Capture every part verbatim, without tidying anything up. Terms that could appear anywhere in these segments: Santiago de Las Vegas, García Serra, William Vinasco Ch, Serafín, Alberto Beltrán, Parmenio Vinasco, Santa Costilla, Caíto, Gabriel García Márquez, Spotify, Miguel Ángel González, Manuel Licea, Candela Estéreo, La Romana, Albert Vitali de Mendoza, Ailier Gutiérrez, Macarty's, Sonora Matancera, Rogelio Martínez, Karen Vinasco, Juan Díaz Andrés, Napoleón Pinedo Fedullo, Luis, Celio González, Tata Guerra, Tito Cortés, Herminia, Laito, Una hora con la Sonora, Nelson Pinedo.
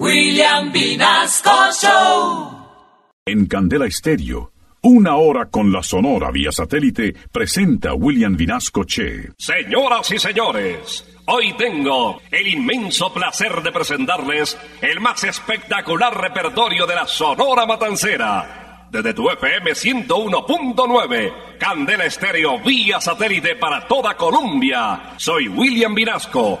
William Vinasco Show. En Candela Estéreo, Una hora con la Sonora vía satélite, presenta William Vinasco Che. Señoras y señores, hoy tengo el inmenso placer de presentarles el más espectacular repertorio de la Sonora Matancera. Desde tu F M ciento uno punto nueve, Candela Estéreo vía satélite para toda Colombia. Soy William Vinasco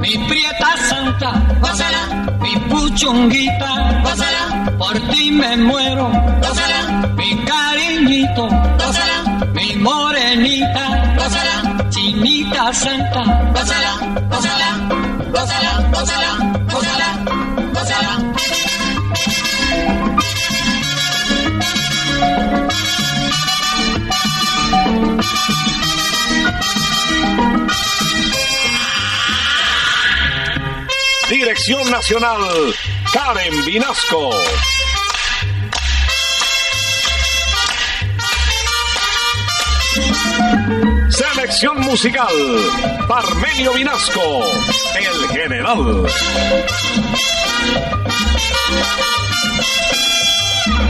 Mi prieta santa, gózala, mi puchunguita, gózala, por ti me muero, gózala, mi cariñito, gózala, mi morenita, gózala, chinita santa, gózala, gózala, gózala, gózala, gózala, gózala. Dirección Nacional, Karen Vinasco. Selección musical, Parmenio Vinasco, el general.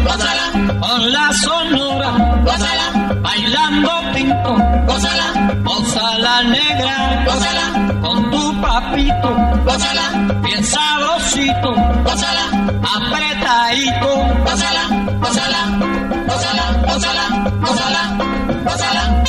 Gózala, con la Sonora, gózala, bailando pinto, gózala, gózala negra, gózala, con tu papito, gózala, bien sabrosito, gózala, apretadito, gózala, gózala, gózala, gózala, gózala, gózala.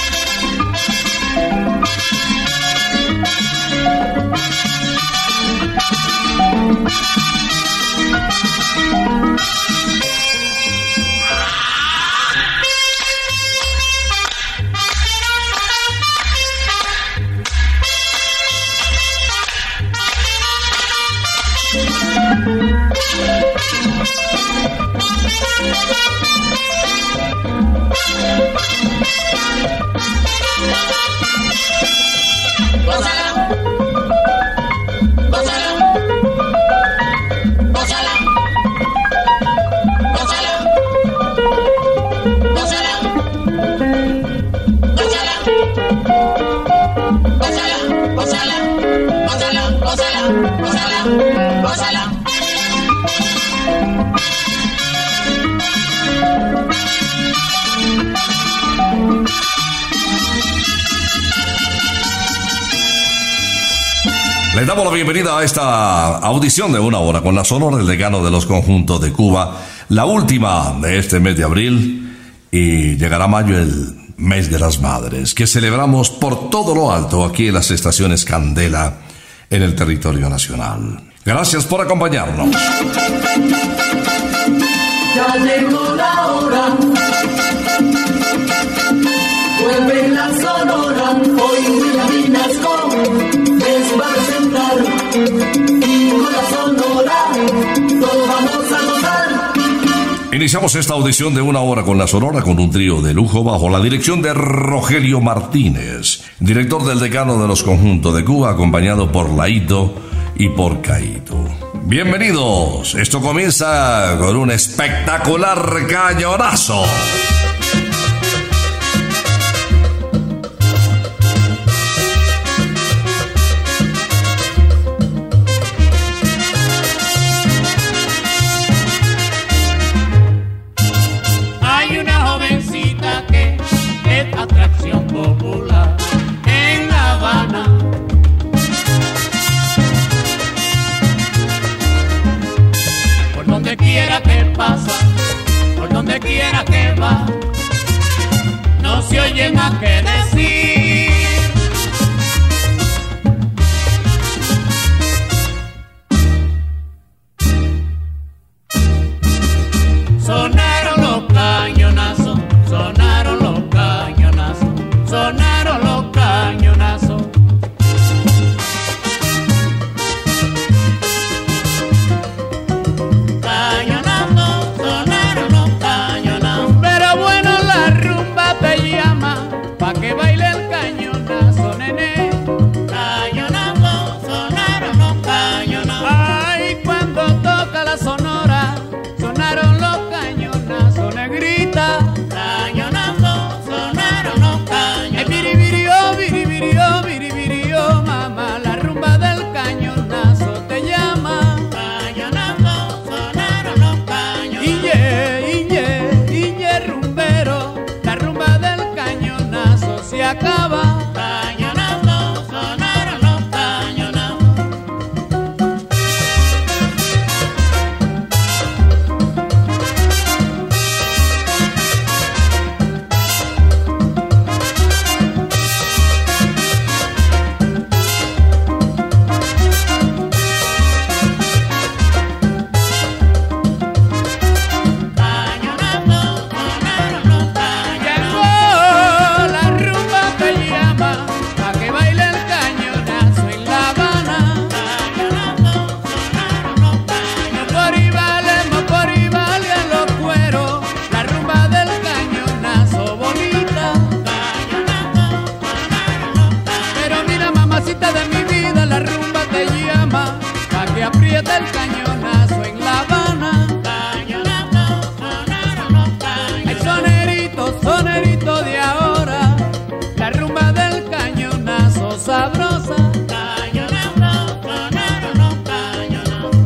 Les damos la bienvenida a esta audición de Una hora con la Sonora, el decano de los conjuntos de Cuba, la última de este mes de abril, y llegará mayo, el mes de las madres, que celebramos por todo lo alto aquí en las estaciones Candela en el territorio nacional. Gracias por acompañarnos. Ya llegó la hora, vuelve la Sonora, hoy William Vinasco les va a presentar, y con la Sonora todos vamos a gozar. Iniciamos esta audición de Una hora con la Sonora con un trío de lujo bajo la dirección de Rogelio Martínez, director del decano de los conjuntos de Cuba, acompañado por Laito y por Caíto. Bienvenidos, esto comienza con un espectacular cañonazo. Hay una jovencita que es atracción popular en La Habana. Por donde quiera que pasa, por donde quiera que va, del cañonazo en La Habana. El sonerito, sonerito de ahora, la rumba del cañonazo sabrosa.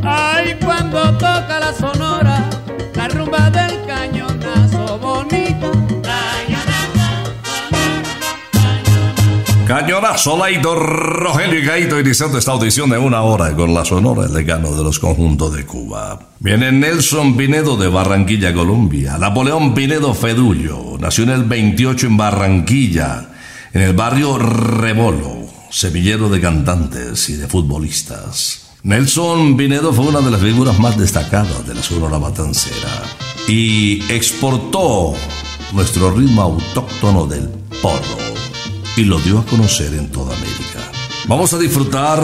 Ay, cuando toca la sonora, la rumba del cañonazo bonita. Cañonazo, Laito, Rogelio y Caíto, iniciando esta audición de Una Hora con la Sonora, el decano de los conjuntos de Cuba. Viene Nelson Pinedo de Barranquilla, Colombia. Napoleón Pinedo Fedullo nació en el veintiocho en Barranquilla, en el barrio Rebolo, semillero de cantantes y de futbolistas. Nelson Pinedo fue una de las figuras más destacadas de la Sonora Matancera y exportó nuestro ritmo autóctono del porro y lo dio a conocer en toda América. Vamos a disfrutar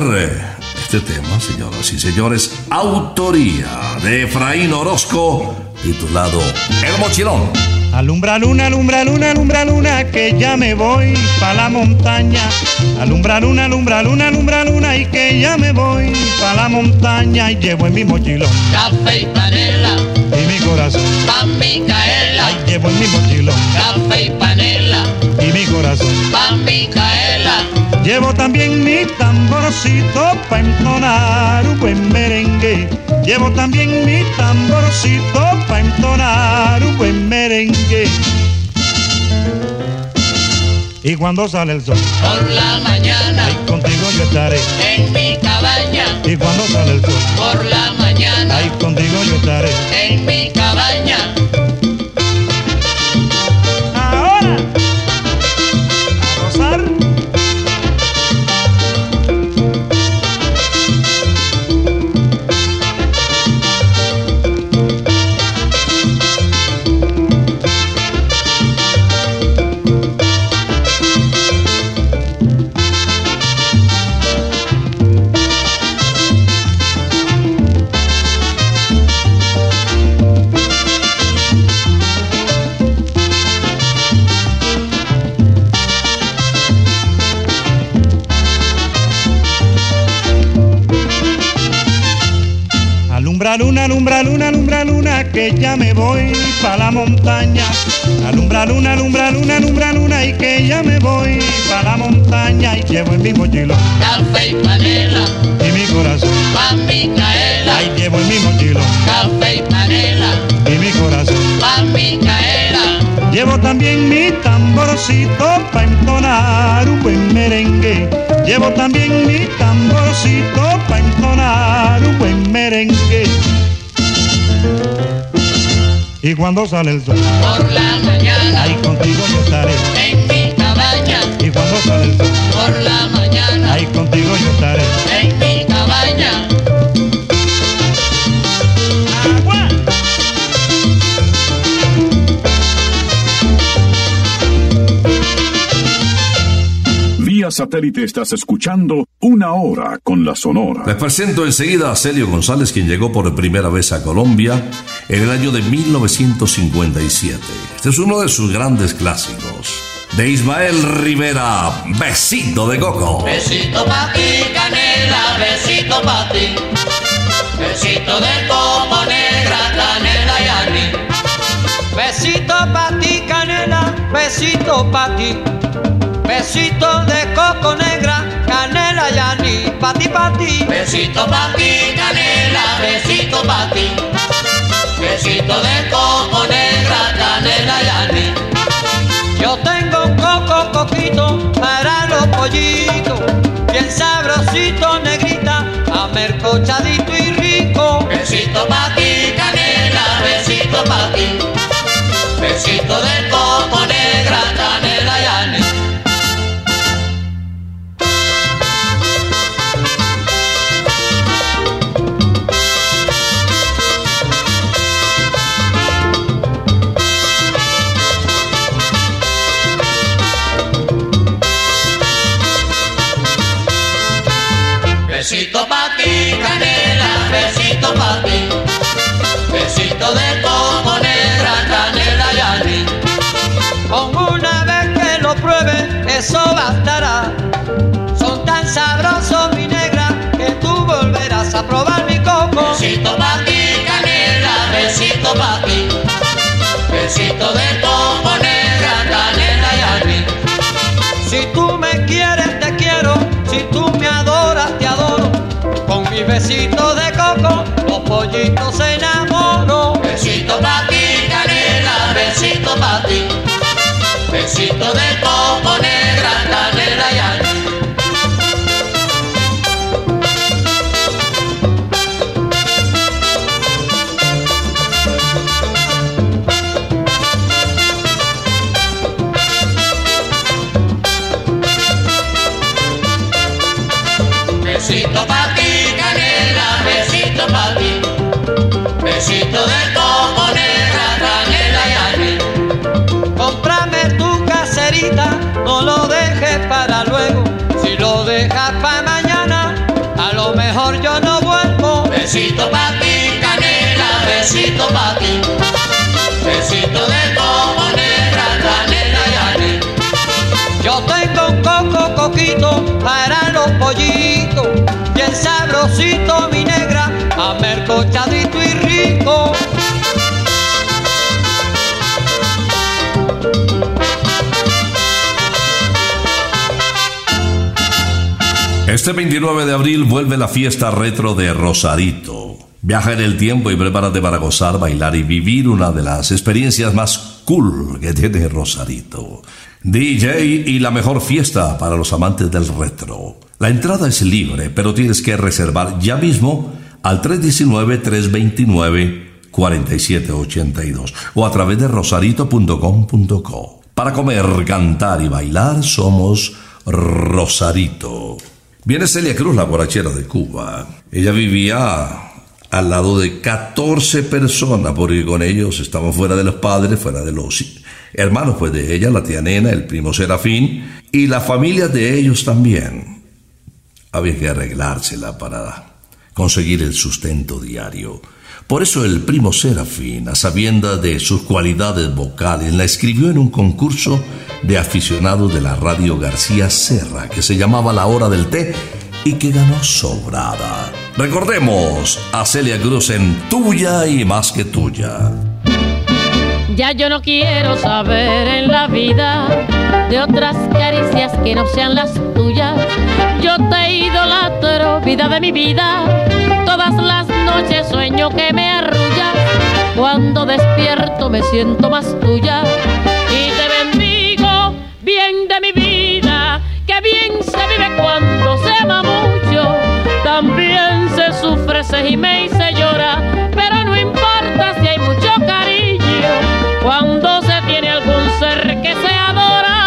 este tema, señoras y señores, autoría de Efraín Orozco, titulado El Mochilón. Alumbra luna, alumbra luna, alumbra luna, que ya me voy pa' la montaña. Alumbra luna, alumbra luna, alumbra luna, y que ya me voy pa' la montaña. Y llevo en mi mochilón café y panela, y mi corazón pa' Micaela. Ay, llevo en mi mochilón café y panela, y mi corazón pa' Micaela. Llevo también mi tamborcito pa' entonar un buen merengue. Llevo también mi tamborcito pa' entonar un buen merengue. Y cuando sale el sol por la mañana, ay, contigo yo estaré en mi cabaña. Y cuando sale el sol por la mañana, ay, contigo yo estaré en mi cabaña. Luna, alumbra luna, alumbra luna, que ya me voy pa' la montaña. Alumbra luna, alumbra luna, alumbra luna, y que ya me voy pa' la montaña. Y llevo en mi mochilón café y panela, y mi corazón pa' Micaela. Ay, llevo en mi mochilón café y panela, y mi corazón pa' Micaela. Llevo también mi tamborcito pa' entonar un buen merengue. Llevo también mi tamborcito pa' entonar un buen merengue. Y cuando sale el sol por la mañana, ahí contigo yo estaré en mi cabaña. Y cuando sale el sol por la mañana, ahí contigo yo estaré en mi cabaña. Satélite, estás escuchando Una Hora con la Sonora. Les presento enseguida a Celio González, quien llegó por primera vez a Colombia en el año de mil novecientos cincuenta y siete. Este es uno de sus grandes clásicos, de Ismael Rivera, Besito de Coco. Besito pa' ti, canela, besito pa' ti, besito de coco, negra, canela y a mí. Besito pa' ti, canela, besito pa' ti, besito de coco, negra, canela y anís, pa' ti, pa' ti. Besito pa' ti, canela, besito pa' ti, besito de coco, negra, canela y anís. Yo tengo un coco coquito para los pollitos, bien sabrosito, negrita, amercochadito y rico. Besito pa' ti, canela, besito pa' ti, besito de coco, negra, canela y anís. Besito pa' ti, canela, besito pa' ti, besito de coco, negra, canela y anís. Con una vez que lo pruebe, eso bastará. Son tan sabrosos, mi negra, que tú volverás a probar mi coco. Besito pa' ti, Canela, besito pa' ti. Besito de coco negra, Canela y a ti. Si tú me quieres, te quiero. Si tú me adoras, te adoro. Con mis besitos de coco, los pollitos se enamoro. Besito pa' ti, Canela, besito pa' ti. Besito de coco negra, Canela y a ti. Besito pa' ti, Canela, besito pa' ti. Besito de coco negra, Canela y allí. Cómprame tu caserita, no lo dejes para luego. Si lo dejas pa' mañana, a lo mejor yo no vuelvo. Besito pa' ti, Canela, besito pa' ti. Besito de coco negra, Canela y allí. Yo tengo un coco coquito para los pollitos, bien sabrosito mi negra, amercochadito y rico. Este veintinueve de abril vuelve la fiesta retro de Rosarito. Viaja en el tiempo y prepárate para gozar, bailar y vivir una de las experiencias más cool que tiene Rosarito. D J y la mejor fiesta para los amantes del retro. La entrada es libre, pero tienes que reservar ya mismo al tres uno nueve, tres dos nueve, cuatro siete ocho dos o a través de rosarito punto com punto co. Para comer, cantar y bailar somos Rosarito. Viene Celia Cruz, la borrachera de Cuba. Ella vivía al lado de catorce personas, porque con ellos estaban fuera de los padres, fuera de los hermanos, pues de ella, la tía Nena, el primo Serafín y las familias de ellos también. Había que arreglársela para conseguir el sustento diario. Por eso el primo Serafín, a sabiendas de sus cualidades vocales, la escribió en un concurso de aficionados de la radio García Serra, que se llamaba La Hora del Té y que ganó sobrada. Recordemos a Celia Cruz en Tuya y Más que Tuya. Ya yo no quiero saber en la vida de otras caricias que no sean las tuyas. Yo te idolatro, vida de mi vida. Todas las noches sueño que me arrullas. Cuando despierto me siento más tuya. Y te bendigo, bien de mi vida. Que bien se vive cuando se ama mucho. También se sufre, se gime y se llora. Pero no importa si hay mucho cariño. Cuando se tiene algún ser que se adora.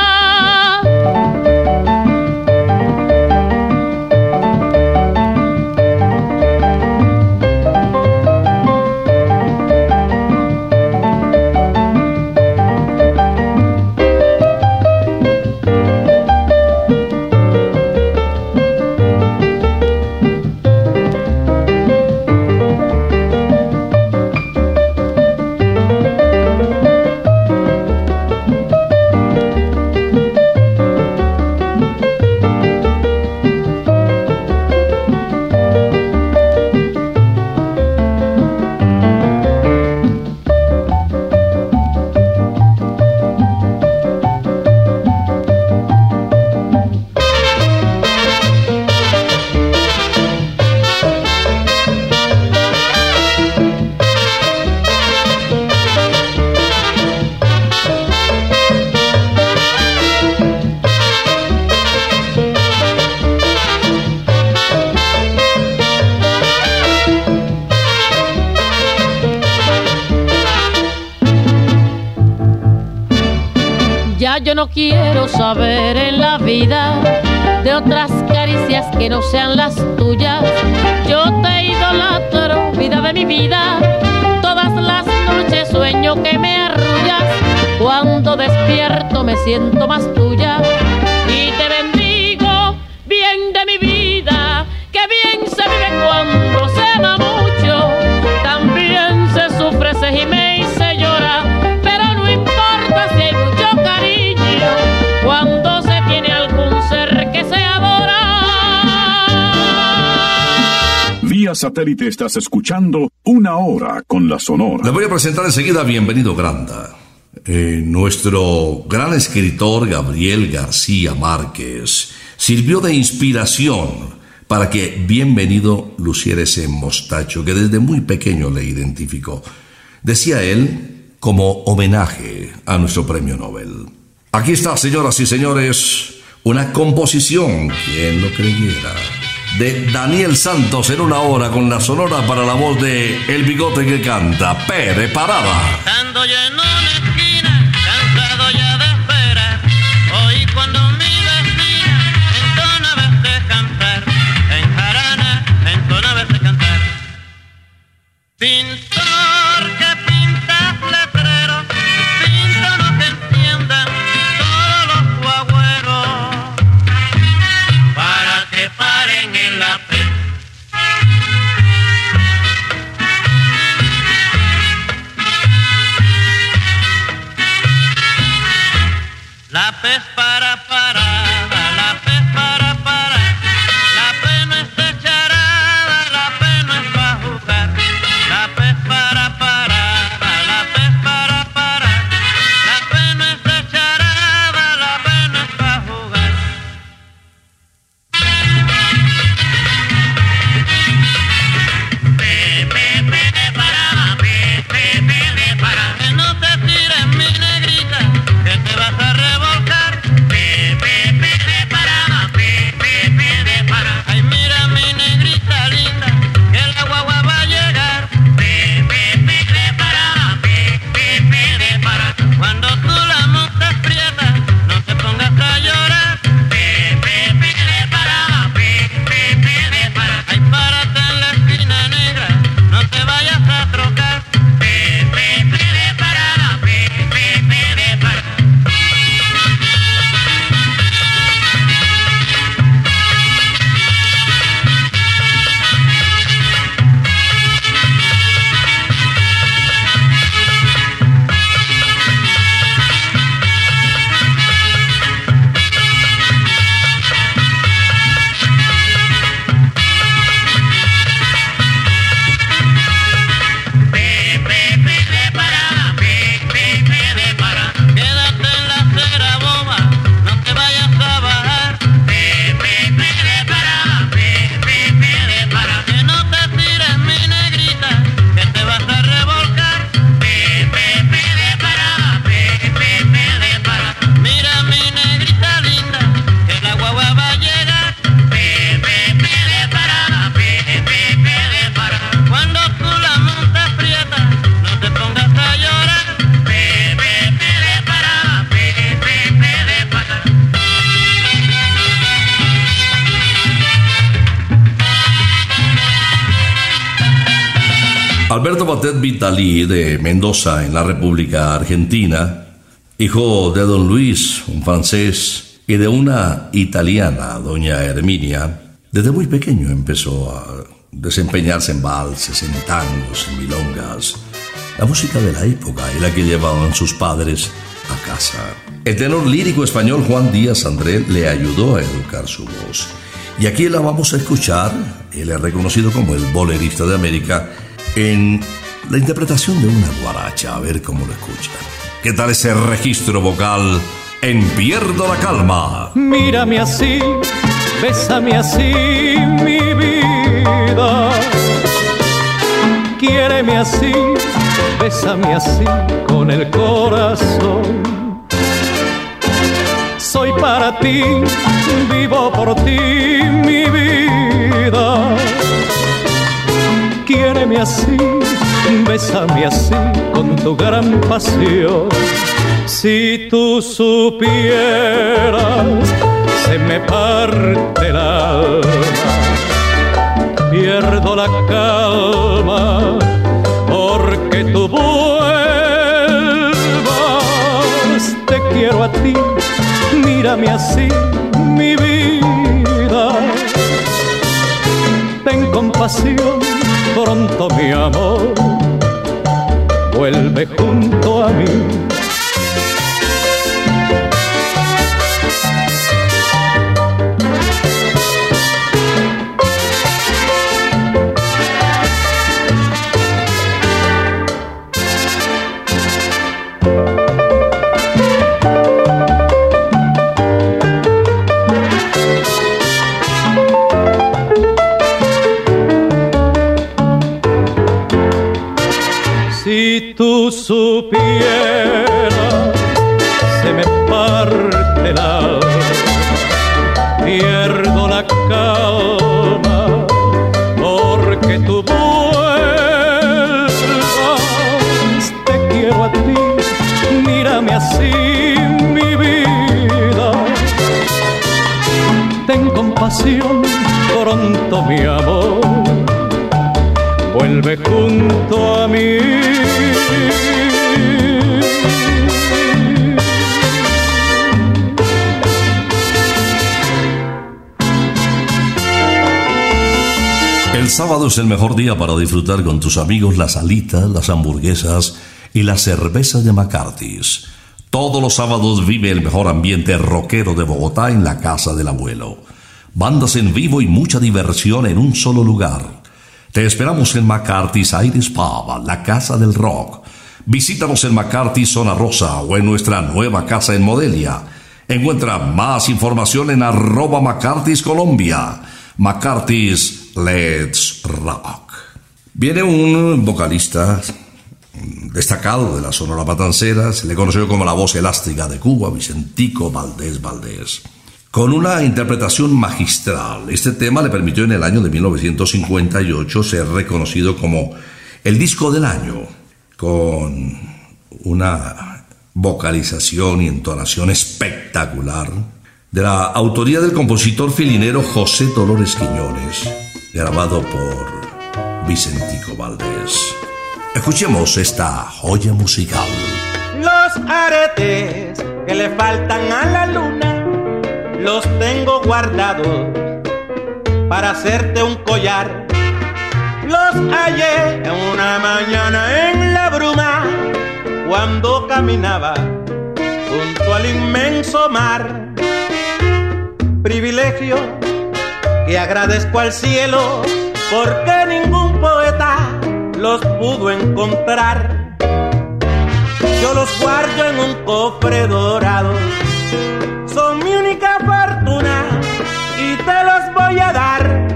Yo no quiero saber en la vida de otras caricias que no sean las tuyas. Yo te idolatro, vida de mi vida. Todas las noches sueño que me arrullas. Cuando despierto me siento más tuya. Y te bendigo, bien de mi vida. Que bien se vive cuando se ama mucho. También se sufre, se gime y se llora. Pero no importa si hay mucho cariño. Cuando se tiene algún ser que se adora. Vía satélite estás escuchando Una Hora con la Sonora. Les voy a presentar enseguida Bienvenido Granda. Eh, nuestro gran escritor Gabriel García Márquez sirvió de inspiración para que Bienvenido luciera ese mostacho que desde muy pequeño le identificó. Decía él, como homenaje a nuestro premio Nobel. Aquí está, señoras y señores, una composición, quien lo creyera, de Daniel Santos en Una Hora con la Sonora para la voz de El Bigote que canta, Pere Parada. Estando yo en una esquina, cansado ya de esperar, oí cuando mi vecina entonaba este cantar, en jarana entonaba este cantar. Sin la pez para parada, la pez para parar, la pez no está charada, la pez no es para jugar, la pez para parada, la pez para parar, la pez no está charada, la pez no es para jugar. Pe, pe, pe, pe, para, pe, pe, pe, pe, para. Que no te tires mi negrita, que te vas a revolver. Albert Vitali de Mendoza, en la República Argentina, hijo de don Luis, un francés, y de una italiana, doña Herminia, desde muy pequeño empezó a desempeñarse en valses, en tangos, en milongas, la música de la época y la que llevaban sus padres a casa. El tenor lírico español Juan Díaz Andrés le ayudó a educar su voz. Y aquí la vamos a escuchar, él es reconocido como el bolerista de América, en la interpretación de una guaracha, a ver cómo lo escucha. ¿Qué tal ese registro vocal en Pierdo la Calma? Mírame así, bésame así, mi vida. Quiéreme así, bésame así, con el corazón. Soy para ti, vivo por ti, mi vida. Quiéreme así, bésame así, con tu gran pasión. Si tú supieras, se me parte el alma. Pierdo la calma, porque tú vuelvas. Te quiero a ti, mírame así, mi vida. Ten compasión, pronto mi amor vuelve junto a mí. Si tú supieras, se me parte el alma, pierdo la calma, porque tú vuelvas. Te quiero a ti, mírame así, mi vida. Ten compasión, pronto mi amor, vuelve junto a mí. El sábado es el mejor día para disfrutar con tus amigos las alitas, las hamburguesas y la cerveza de Macarty's. Todos los sábados vive el mejor ambiente rockero de Bogotá en la casa del abuelo. Bandas en vivo y mucha diversión en un solo lugar. Te esperamos en Macarty's Aires Pava, la casa del rock. Visítanos en Macarty's Zona Rosa o en nuestra nueva casa en Modelia. Encuentra más información en arroba Macarty's Colombia. Macarty's Let's Rock. Viene un vocalista destacado de la Sonora Matancera, se le conoció como la voz elástica de Cuba, Vicentico Valdés Valdés, con una interpretación magistral. Este tema le permitió en el año de mil novecientos cincuenta y ocho ser reconocido como el disco del año, con una vocalización y entonación espectacular de la autoría del compositor filinero José Dolores Quiñones, grabado por Vicentico Valdés. Escuchemos esta joya musical. Los aretes que le faltan a la luna los tengo guardados para hacerte un collar. Los hallé en una mañana en la bruma cuando caminaba junto al inmenso mar. Privilegio y agradezco al cielo porque ningún poeta los pudo encontrar. Yo los guardo en un cofre dorado, son mi única fortuna y te los voy a dar.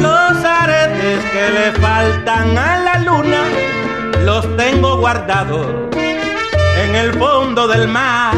Los aretes que le faltan a la luna los tengo guardados en el fondo del mar.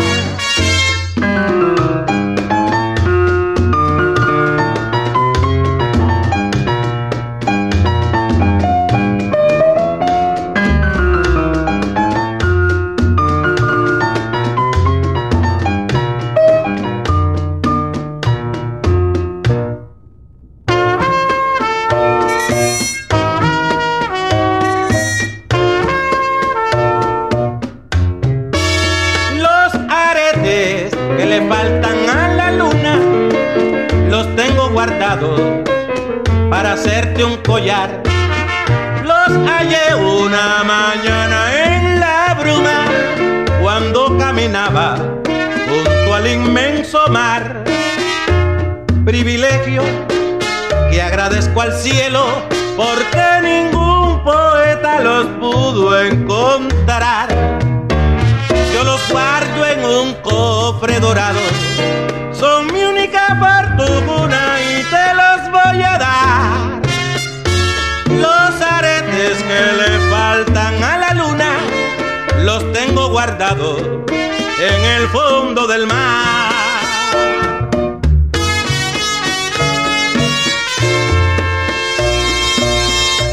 Para hacerte un collar, los hallé una mañana en la bruma cuando caminaba junto al inmenso mar. Privilegio que agradezco al cielo porque ningún poeta los pudo encontrar. Yo los guardo en un cofre dorado, son mi única fortuna y te los voy a dar. Los aretes que le faltan a la luna los tengo guardados en el fondo del mar.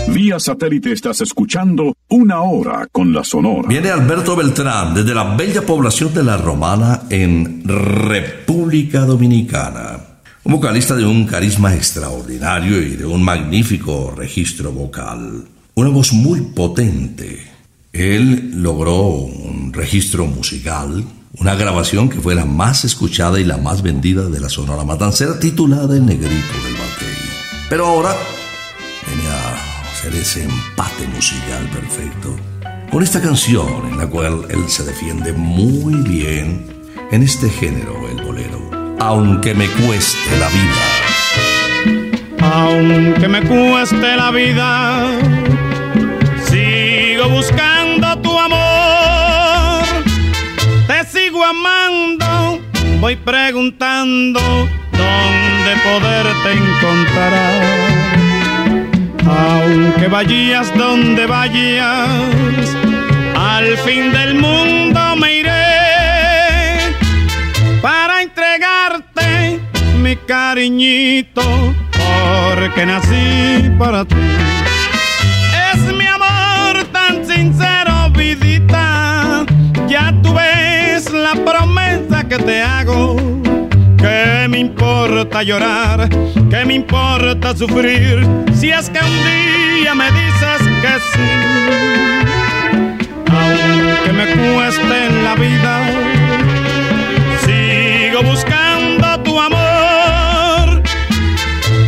Vía satélite estás escuchando Una Hora con la Sonora. Viene Alberto Beltrán desde la bella población de La Romana en República Dominicana. Un vocalista de un carisma extraordinario y de un magnífico registro vocal. Una voz muy potente. Él logró un registro musical, una grabación que fue la más escuchada y la más vendida de la Sonora Matancera, titulada El Negrito del Batey. Pero ahora viene a hacer ese empate musical perfecto con esta canción en la cual él se defiende muy bien en este género, el bolero. Aunque me cueste la vida, aunque me cueste la vida, sigo buscando tu amor, te sigo amando, voy preguntando dónde poderte encontrar. aunque vayas donde vayas, al fin del mundo me iré para entregarte mi cariñito, porque nací para ti. Es mi amor tan sincero, vidita, ya tú ves la promesa que te hago. ¿Qué me importa llorar? ¿Qué me importa sufrir? Si es que un día me dices que sí. Aunque me cueste en la vida, sigo buscando tu amor.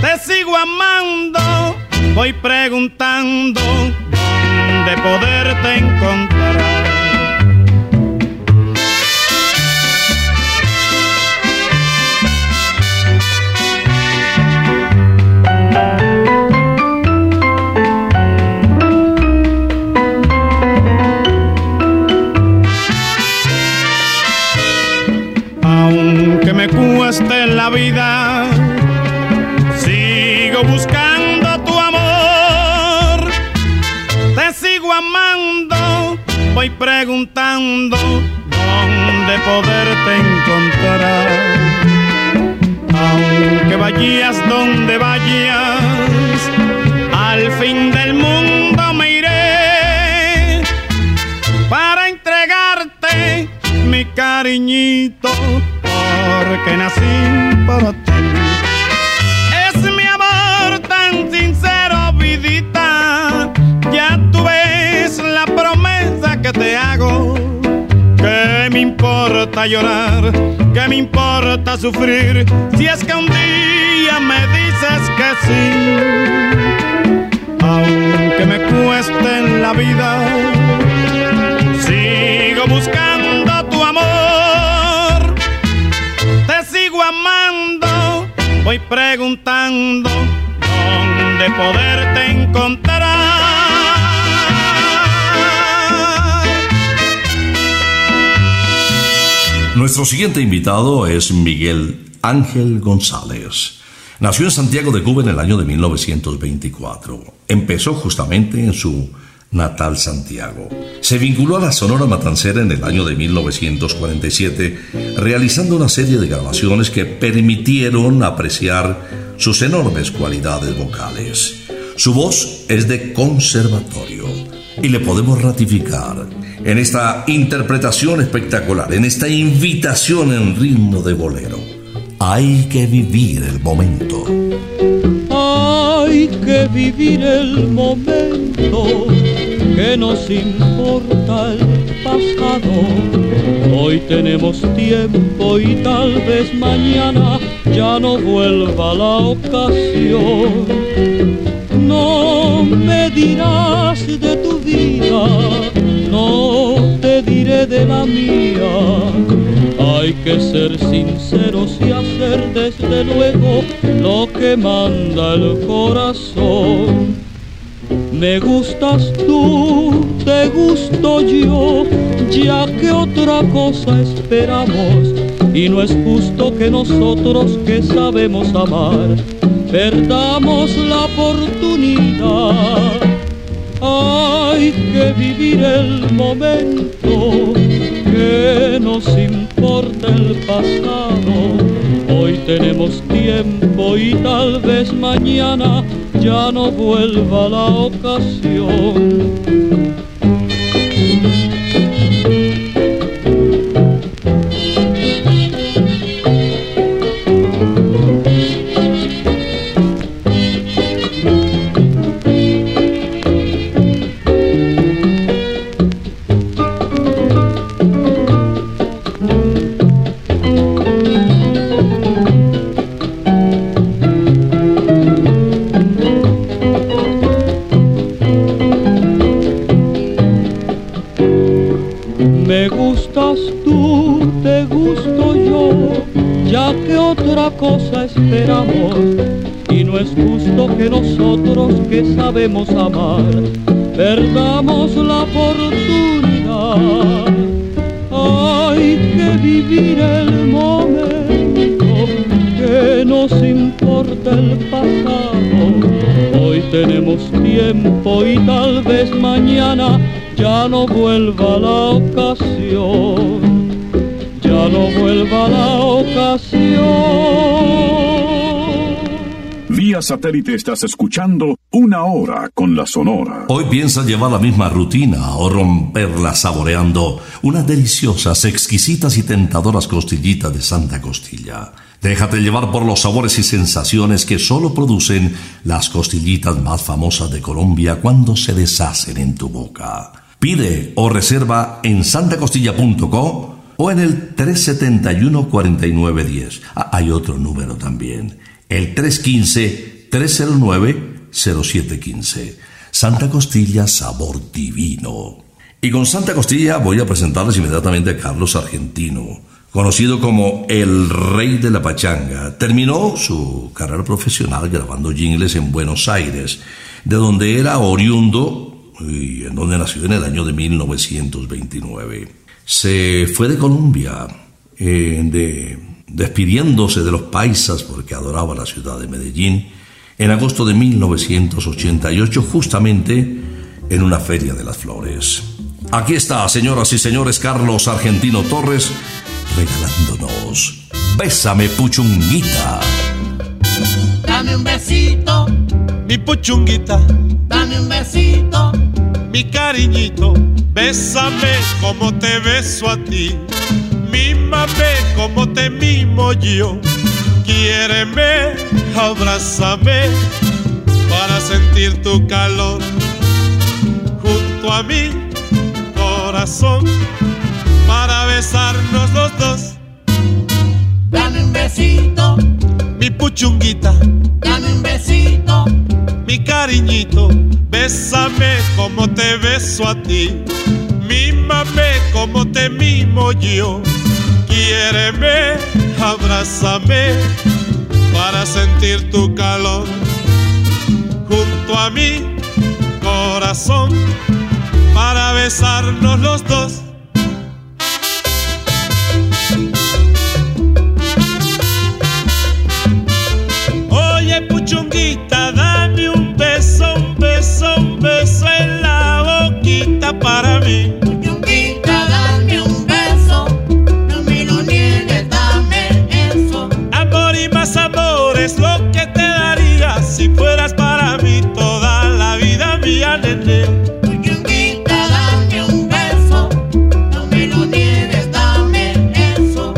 Te sigo amando, voy preguntando dónde poderte encontrar. Me cueste la vida, sigo buscando tu amor, te sigo amando, voy preguntando dónde poderte encontrar. Aunque vayas donde vayas, al fin del mundo me iré para entregarte mi cariñito, porque nací para ti. Es mi amor tan sincero, vidita, ya tú ves la promesa que te hago. ¿Qué me importa llorar? ¿Qué me importa sufrir? Si es que un día me dices que sí. Aunque me cueste en la vida, sigo buscando tu amor, amando, voy preguntando dónde poderte encontrar. Nuestro siguiente invitado es Miguel Ángel González. Nació en Santiago de Cuba en el año de mil novecientos veinticuatro. Empezó justamente en su natal Santiago. Se vinculó a la Sonora Matancera en el año de mil novecientos cuarenta y siete, realizando una serie de grabaciones que permitieron apreciar sus enormes cualidades vocales. Su voz es de conservatorio y le podemos ratificar en esta interpretación espectacular, en esta invitación en ritmo de bolero. Hay que vivir el momento. Hay que vivir el momento, que nos importa el pasado. Hoy tenemos tiempo y tal vez mañana ya no vuelva la ocasión. No me dirás de tu vida, no te diré de la mía. Hay que ser sinceros y hacer desde luego lo que manda el corazón. Me gustas tú, te gusto yo, ya que otra cosa esperamos. Y no es justo que nosotros que sabemos amar perdamos la oportunidad. Hay que vivir el momento, que nos importa el pasado. Hoy tenemos tiempo y tal vez mañana ya no vuelva la ocasión. Que sabemos amar, perdamos la oportunidad. Hay que vivir el momento, que nos importa el pasado. Hoy tenemos tiempo tiempo y tal vez mañana ya no vuelva la ocasión, ya no vuelva la ocasión. Vía satélite estás escuchando Una Hora con la Sonora. Hoy piensas llevar la misma rutina o romperla saboreando unas deliciosas, exquisitas y tentadoras costillitas de Santa Costilla. Déjate llevar por los sabores y sensaciones que solo producen las costillitas más famosas de Colombia cuando se deshacen en tu boca. Pide o reserva en santa costilla punto co o en el tres setenta y uno, cuarenta y nueve diez. Ah, hay otro número también, el tres uno cinco, tres cero nueve, cero siete uno cinco. Santa Costilla, sabor divino. Y con Santa Costilla voy a presentarles inmediatamente a Carlos Argentino, conocido como el Rey de la Pachanga. Terminó su carrera profesional grabando jingles en Buenos Aires, de donde era oriundo y en donde nació en el año de mil novecientos veintinueve. Se fue de Colombia, eh, de, despidiéndose de los paisas porque adoraba la ciudad de Medellín, en agosto de mil novecientos ochenta y ocho, justamente en una feria de las flores. Aquí está, señoras y señores, Carlos Argentino Torres, regalándonos Bésame Puchunguita. Dame un besito, mi puchunguita. Dame un besito, mi cariñito. Bésame como te beso a ti. Mímame como te mimo yo. Quiéreme, abrázame para sentir tu calor junto a mi corazón, para besarnos los dos. Dame un besito, mi puchunguita. Dame un besito, mi cariñito. Bésame como te beso a ti. Mímame como te mimo yo. Quiéreme, abrázame para sentir tu calor junto a mi corazón, para besarnos los dos. Puchunguita, dame un beso, un beso, un beso en la boquita para mí. Puchunguita, dame un beso, no me lo niegues, dame eso. Amor y más amor es lo que te daría si fueras para mí toda la vida mía, nene. Puchunguita, dame un beso, no me lo niegues, dame eso.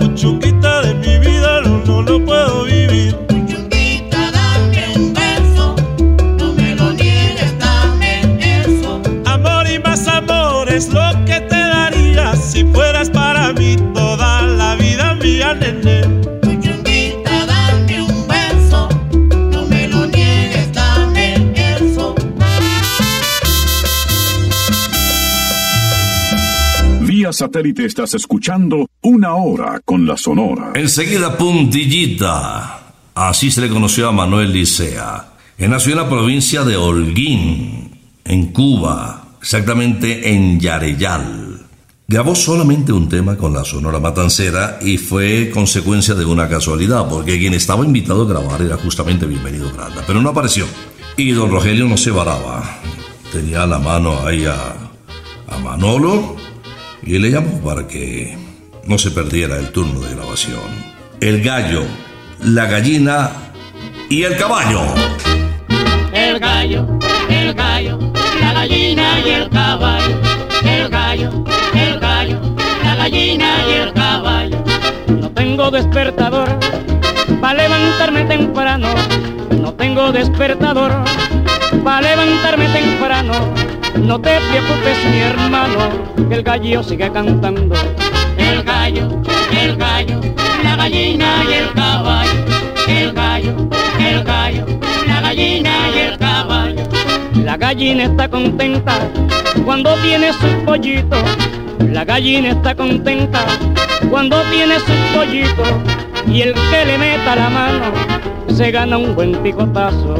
Puchunguita de mi vida, no, no lo puedo vivir. Puchunguita, dame un beso, no me lo niegues, dame eso. Amor y más amor es lo que te daría si fueras para mí toda la vida mía, nene. Puchunguita, dame un beso, no me lo niegues, dame eso. Vía satélite estás escuchando Una Hora con la Sonora. Enseguida, Puntillita. Así se le conoció a Manuel Licea. Nació en la provincia de Holguín, en Cuba, exactamente en Yareyal. Grabó solamente un tema con la Sonora Matancera y fue consecuencia de una casualidad, porque quien estaba invitado a grabar era justamente Bienvenido Granda, pero no apareció. Y don Rogelio no se varaba. Tenía la mano ahí a, a Manolo y le llamó para que no se perdiera el turno de grabación. El gallo, la gallina y el caballo. El gallo, el gallo, la gallina y el caballo. El gallo, el gallo, la gallina y el caballo. No tengo despertador para levantarme temprano. No tengo despertador para levantarme temprano. No te preocupes, mi hermano, que el gallo sigue cantando. El gallo, el gallo, la gallina y el caballo. El gallo, el gallo, la gallina y el caballo. La gallina está contenta cuando tiene sus pollitos. La gallina está contenta cuando tiene sus pollitos. Y el que le meta la mano se gana un buen picotazo.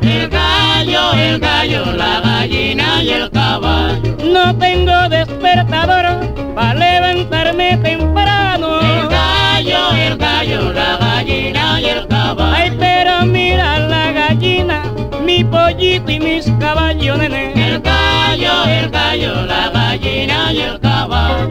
El gallo, el gallo, la gallina y el caballo. No tengo despertador para levantarme temprano. El gallo, el gallo, la gallina y el caballo. Ay, pero mira la gallina, mi pollito y mis caballos, nene. El gallo, el gallo, la gallina y el caballo.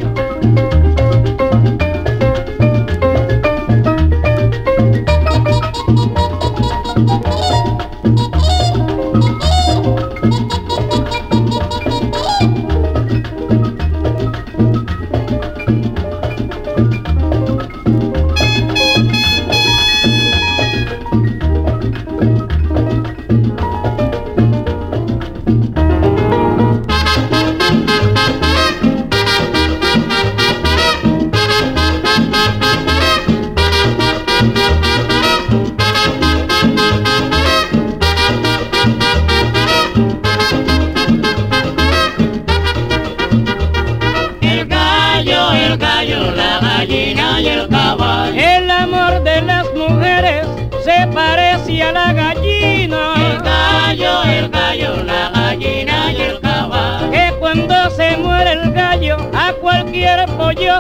Pollo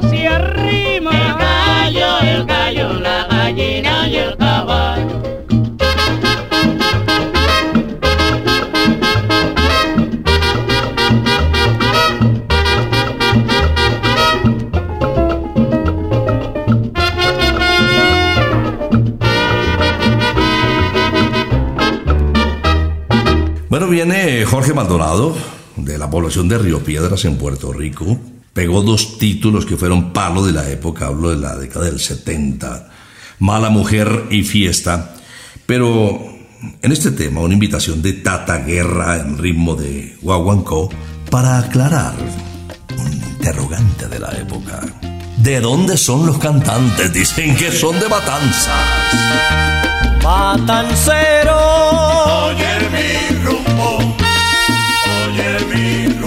se arrima. El gallo, el gallo, la gallina y el caballo. Bueno, viene Jorge Maldonado de la población de Río Piedras en Puerto Rico. Pegó dos títulos que fueron palo de la época, hablo de la década del setenta, Mala Mujer y Fiesta. Pero en este tema, una invitación de Tata Guerra en ritmo de guaguancó para aclarar un interrogante de la época. ¿De dónde son los cantantes? Dicen que son de Matanzas. Matancero, oye mi rumbo, oye mi rumbo.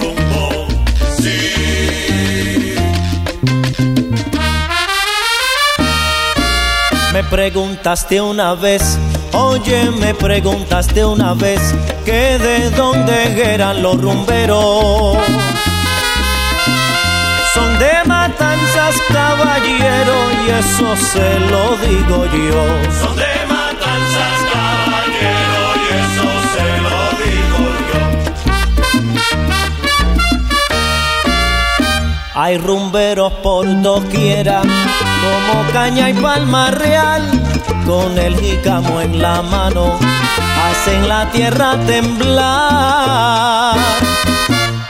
Me preguntaste una vez, oye, me preguntaste una vez que de dónde eran los rumberos. Son de Matanzas, caballero, y eso se lo digo yo. Son de Matanzas, caballero, y eso se lo digo yo. Hay rumberos por doquiera, como caña y palma real, con el jícamo en la mano, hacen la tierra temblar.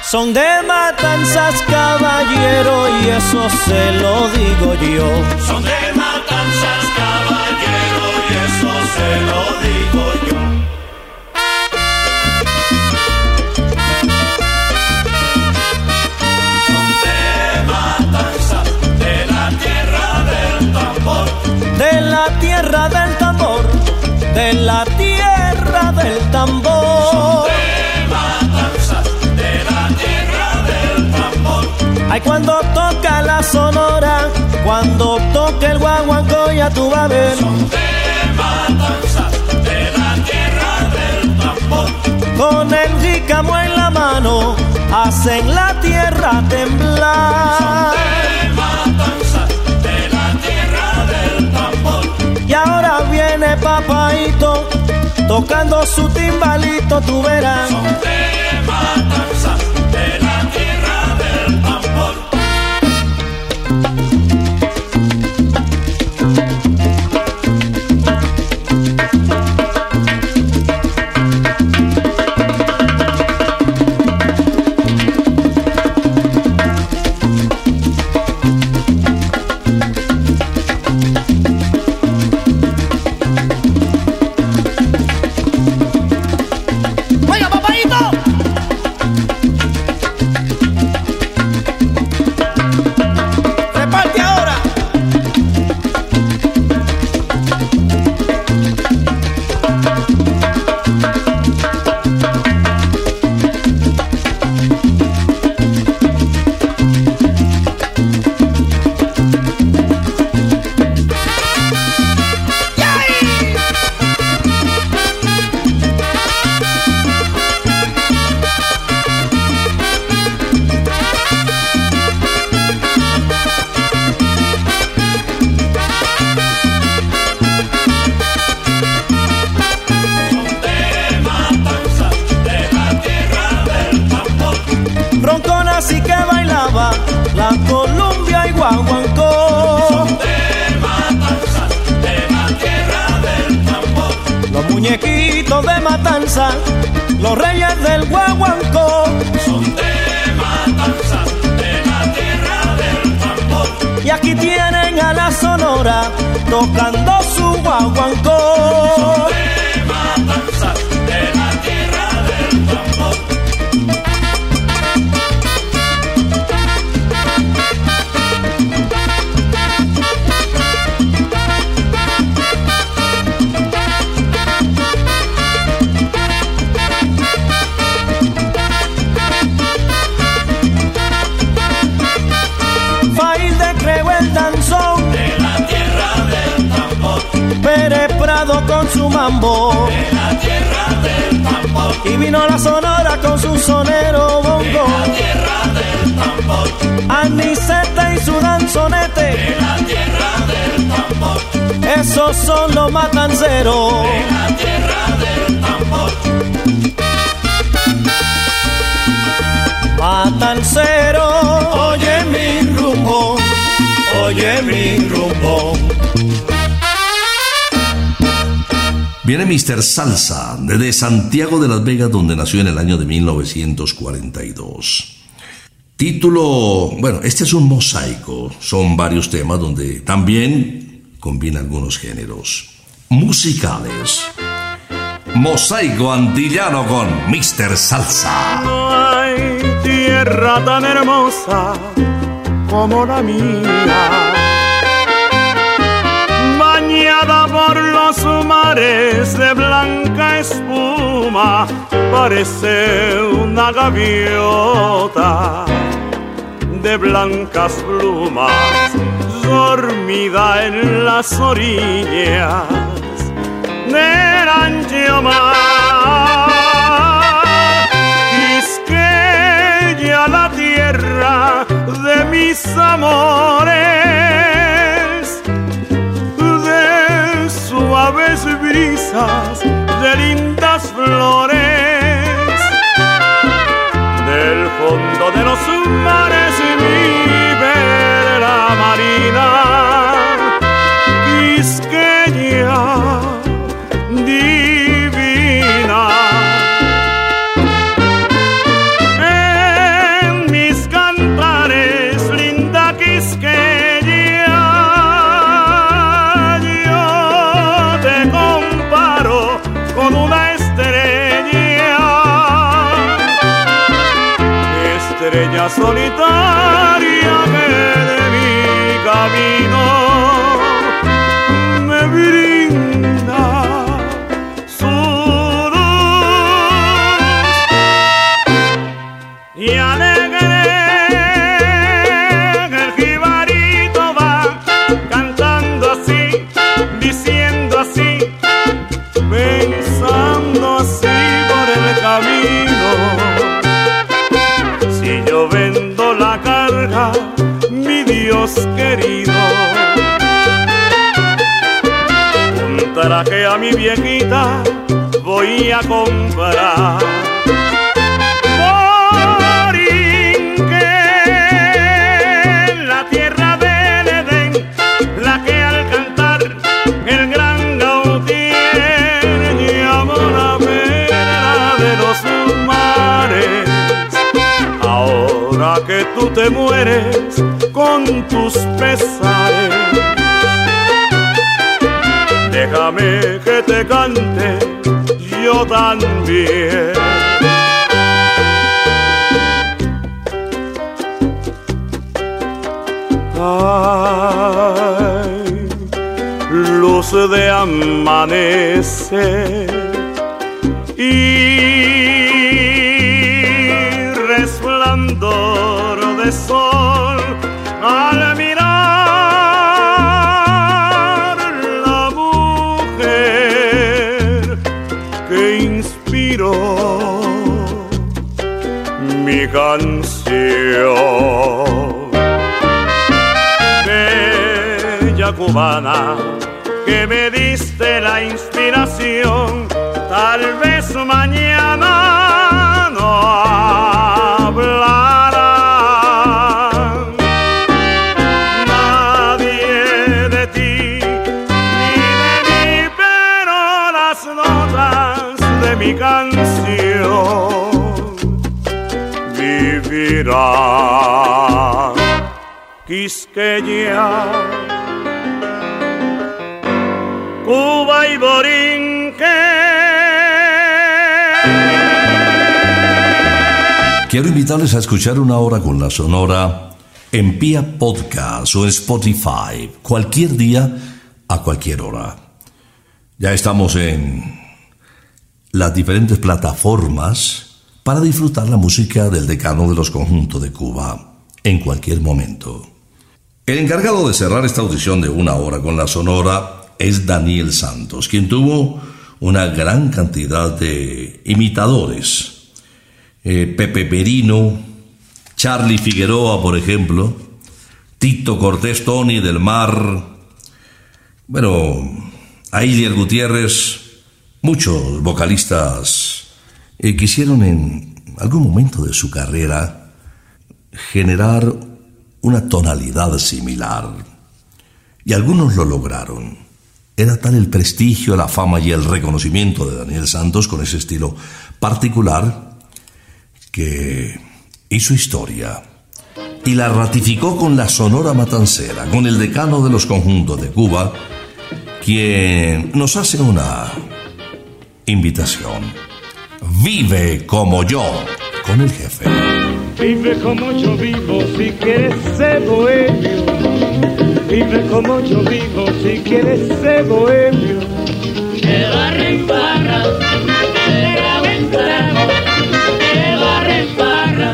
Son de Matanzas, caballero, y eso se lo digo yo. Son de Matanzas, caballero, y eso se lo digo yo. De la tierra del tambor, de la tierra del tambor. Son de Matanzas, de la tierra del tambor. Ay, cuando toca la sonora, cuando toca el guaguancó, ya tú vas a ver. Son de Matanzas, de la tierra del tambor. Con el jícamo en la mano, hacen la tierra temblar. Son de Matanzas, de la tierra del tambor. Y ahora viene Papaíto tocando su timbalito, tú verás. Son de Matanzas, de la tierra del tambor. muñequitos de matanza, los reyes del guaguancó. Son de matanza, de la tierra del tambor. Y aquí tienen a la Sonora tocando su guaguancó. Son de matanza, de la tierra del tambor. Con su mambo, de la tierra del tambor. Y vino la Sonora con su sonero bongo, de la tierra del tambor. Aniseta y su danzonete, de la tierra del tambor. Esos son los matanceros, de la tierra del tambor. Matancero, oye mi rumbo, oye mi rumbo. Viene mister Salsa, desde Santiago de Las Vegas, donde nació en el año de mil novecientos cuarenta y dos. Título, bueno, este es un mosaico, son varios temas donde también combina algunos géneros musicales. Mosaico antillano con mister Salsa. No hay tierra tan hermosa como la mía, por los mares de blanca espuma, parece una gaviota de blancas plumas, dormida en las orillas del ancho mar. Quisqueya, la tierra de mis amores, suaves brisas de lindas flores, del fondo de los mares vive la marina. Quisqueya divina, en mis cantares, linda Quisqueya, estrella solitaria que de mi camino me brinda su luz. Y alegre el jibarito va cantando así, diciendo así, pensando así por el camino. Yo vendo la carga, mi Dios querido, un traje a mi viejita voy a comprar. Borinquen, la tierra del Edén, la que al cantar el gran gautier llamó la pena de los mares. Ahora que tú te mueres con tus pesares, déjame que te cante yo también. Ay, luz de amanecer y resplandor de sol al mirar la mujer que inspiró mi canción. Bella cubana que me diste la inspiración, tal vez mañana no hablarán nadie de ti ni de mí, pero las notas mi canción vivirá. Quisqueña, Cuba y Borinque. Quiero invitarles a escuchar Una Hora con la Sonora en Pía Podcast o Spotify, cualquier día, a cualquier hora. Ya estamos en las diferentes plataformas para disfrutar la música del decano de los conjuntos de Cuba en cualquier momento. El encargado de cerrar esta audición de Una Hora con la Sonora es Daniel Santos, quien tuvo una gran cantidad de imitadores. Eh, Pepe Perino, Charlie Figueroa, por ejemplo, Tito Cortés, Tony del Mar, bueno, Ailier Gutiérrez, muchos vocalistas eh, quisieron en algún momento de su carrera generar una tonalidad similar, y algunos lo lograron. Era tal el prestigio, la fama y el reconocimiento de Daniel Santos con ese estilo particular que hizo historia y la ratificó con la Sonora Matancera, con el decano de los conjuntos de Cuba, quien nos hace una invitación. Vive como yo, con el jefe. Vive como yo vivo, si quieres ser bohemio. Vive como yo vivo, si quieres ser bohemio. Me barra en barra, me la ventana, me barra en barra.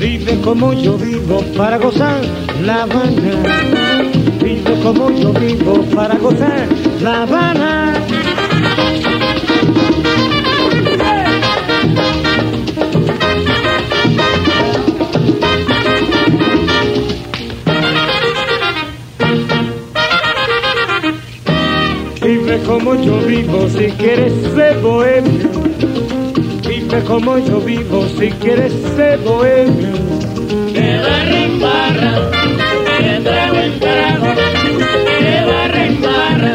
Vive como yo vivo para gozar La Habana. Vive como yo vivo para gozar La Habana. Vive como yo vivo si quieres ser bohemio. Vive como yo vivo, si quieres ser bohemio. Me barra en barra, me trago en trago. Me barra en barra,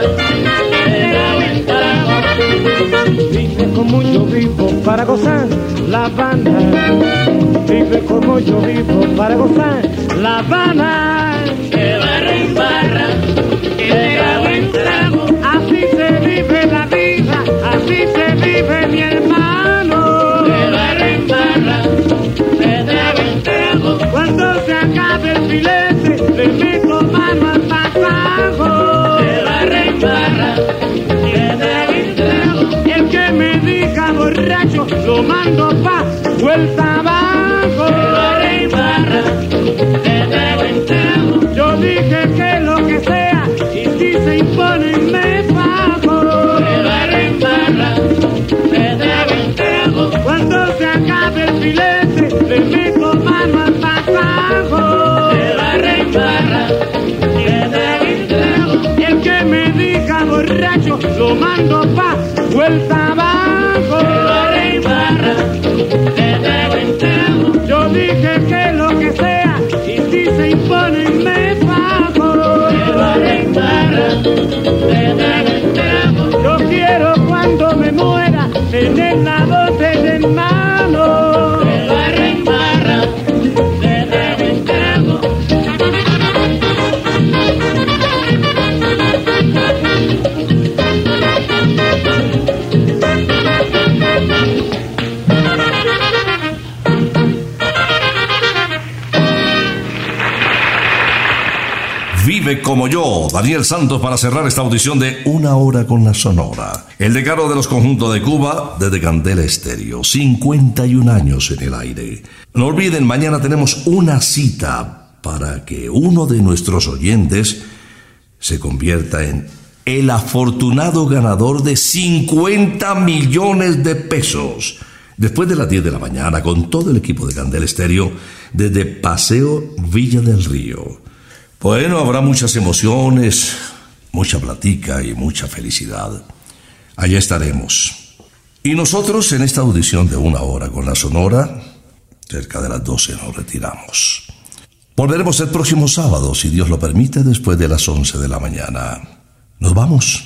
me trago en trago. Vive como yo vivo para gozar La banda. Vive como yo vivo para gozar La Habana. Me barra en barra, me trago en trago. Así se vive la vida, así se vive mi hermano. Cuando se acabe el filete, le meto mano al pasajo. Se barra en barra, se barra en trago. Y el que me diga borracho, lo mando pa' vuelta abajo. Se barra en barra, se barra en trago. Yo dije que lo que sea, y si se impone me bajo. Se barra en barra, se barra en trago. Cuando se acabe el filete, le meto mano al pasajo. Se barra en barra, se barra en trago. Y el que me diga borracho, lo mando pa' vuelta abajo. Se barra en barra, se barra en trago. Yo dije que lo que sea, y si se impone me pago. Se barra en barra, se barra en trago. Yo quiero cuando me muera, tener la voz de mano. Se barra en barra, se Vive como yo, Daniel Santos, para cerrar esta audición de Una Hora con la Sonora. El decano de los conjuntos de Cuba, desde Candela Estéreo, cincuenta y un años en el aire. No olviden, mañana tenemos una cita para que uno de nuestros oyentes se convierta en el afortunado ganador de cincuenta millones de pesos. Después de las diez de la mañana, con todo el equipo de Candela Estéreo, desde Paseo Villa del Río. Bueno, habrá muchas emociones, mucha platica y mucha felicidad. Allá estaremos. Y nosotros en esta audición de Una Hora con la Sonora, cerca de las doce nos retiramos. Volveremos el próximo sábado, si Dios lo permite, después de las once de la mañana. Nos vamos.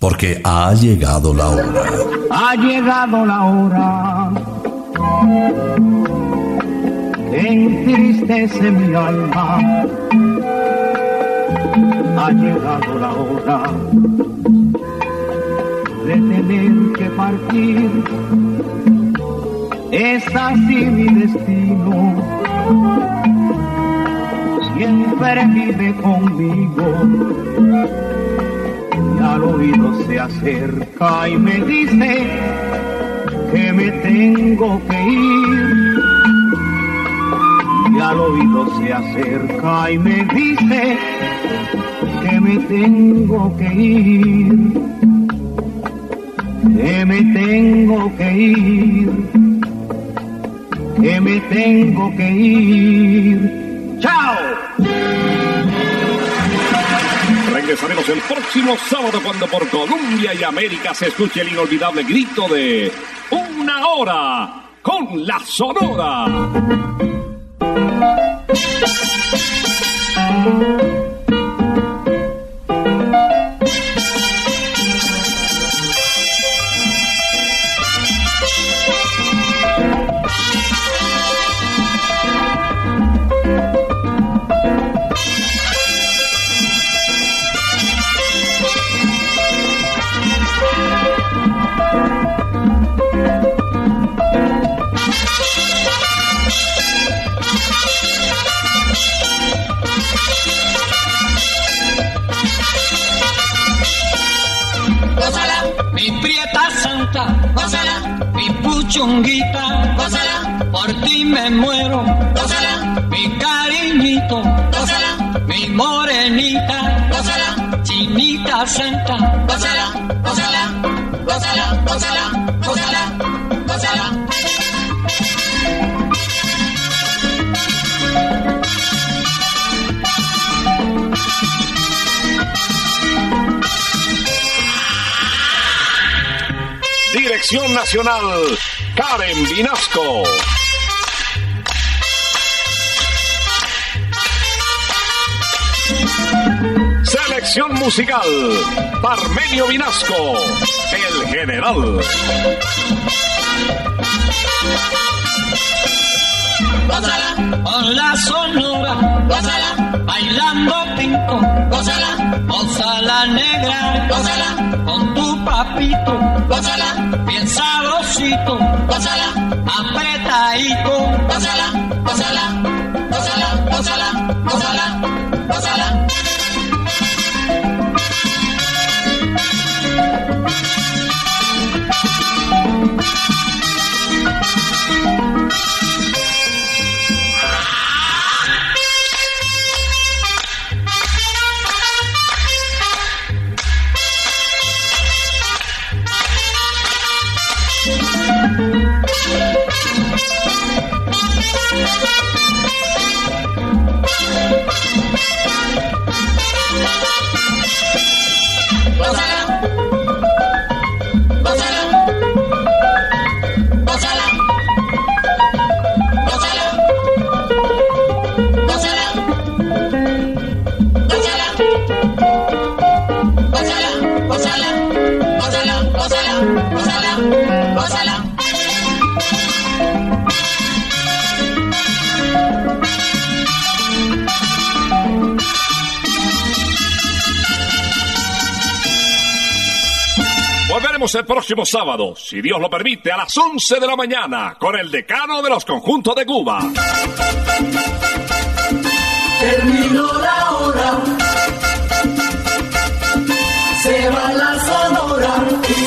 porque ha llegado la hora. Ha llegado la hora. Entristece mi alma. Ha llegado la hora de tener que partir. Es así mi destino. Siempre vive conmigo. Al oído se acerca y me dice que me tengo que ir. Y al oído se acerca y me dice que me tengo que ir. Que me tengo que ir. Que me tengo que ir. ¡Chao! Regresaremos el próximo sábado cuando por Colombia y América se escuche el inolvidable grito de Una Hora con la Sonora. Gózala, mi puchunguita, gózala, por ti me muero, gózala, mi cariñito, gózala, mi morenita, gózala, chinita santa, gózala, gózala, gózala, gózala, gózala, gózala. Dirección Nacional, Karen Vinasco. Selección musical, Parmenio Vinasco, el general. Gózala, con la sonora, gózala, bailando pinto, gózala, gózala negra, gózala, con tu papito, gózala, bien sabrosito, gózala, apretadito, gózala, gózala, gózala, gózala, gózala, gózala. El próximo sábado, si Dios lo permite, a las once de la mañana, con el decano de los conjuntos de Cuba. Terminó la hora, se va la sonora.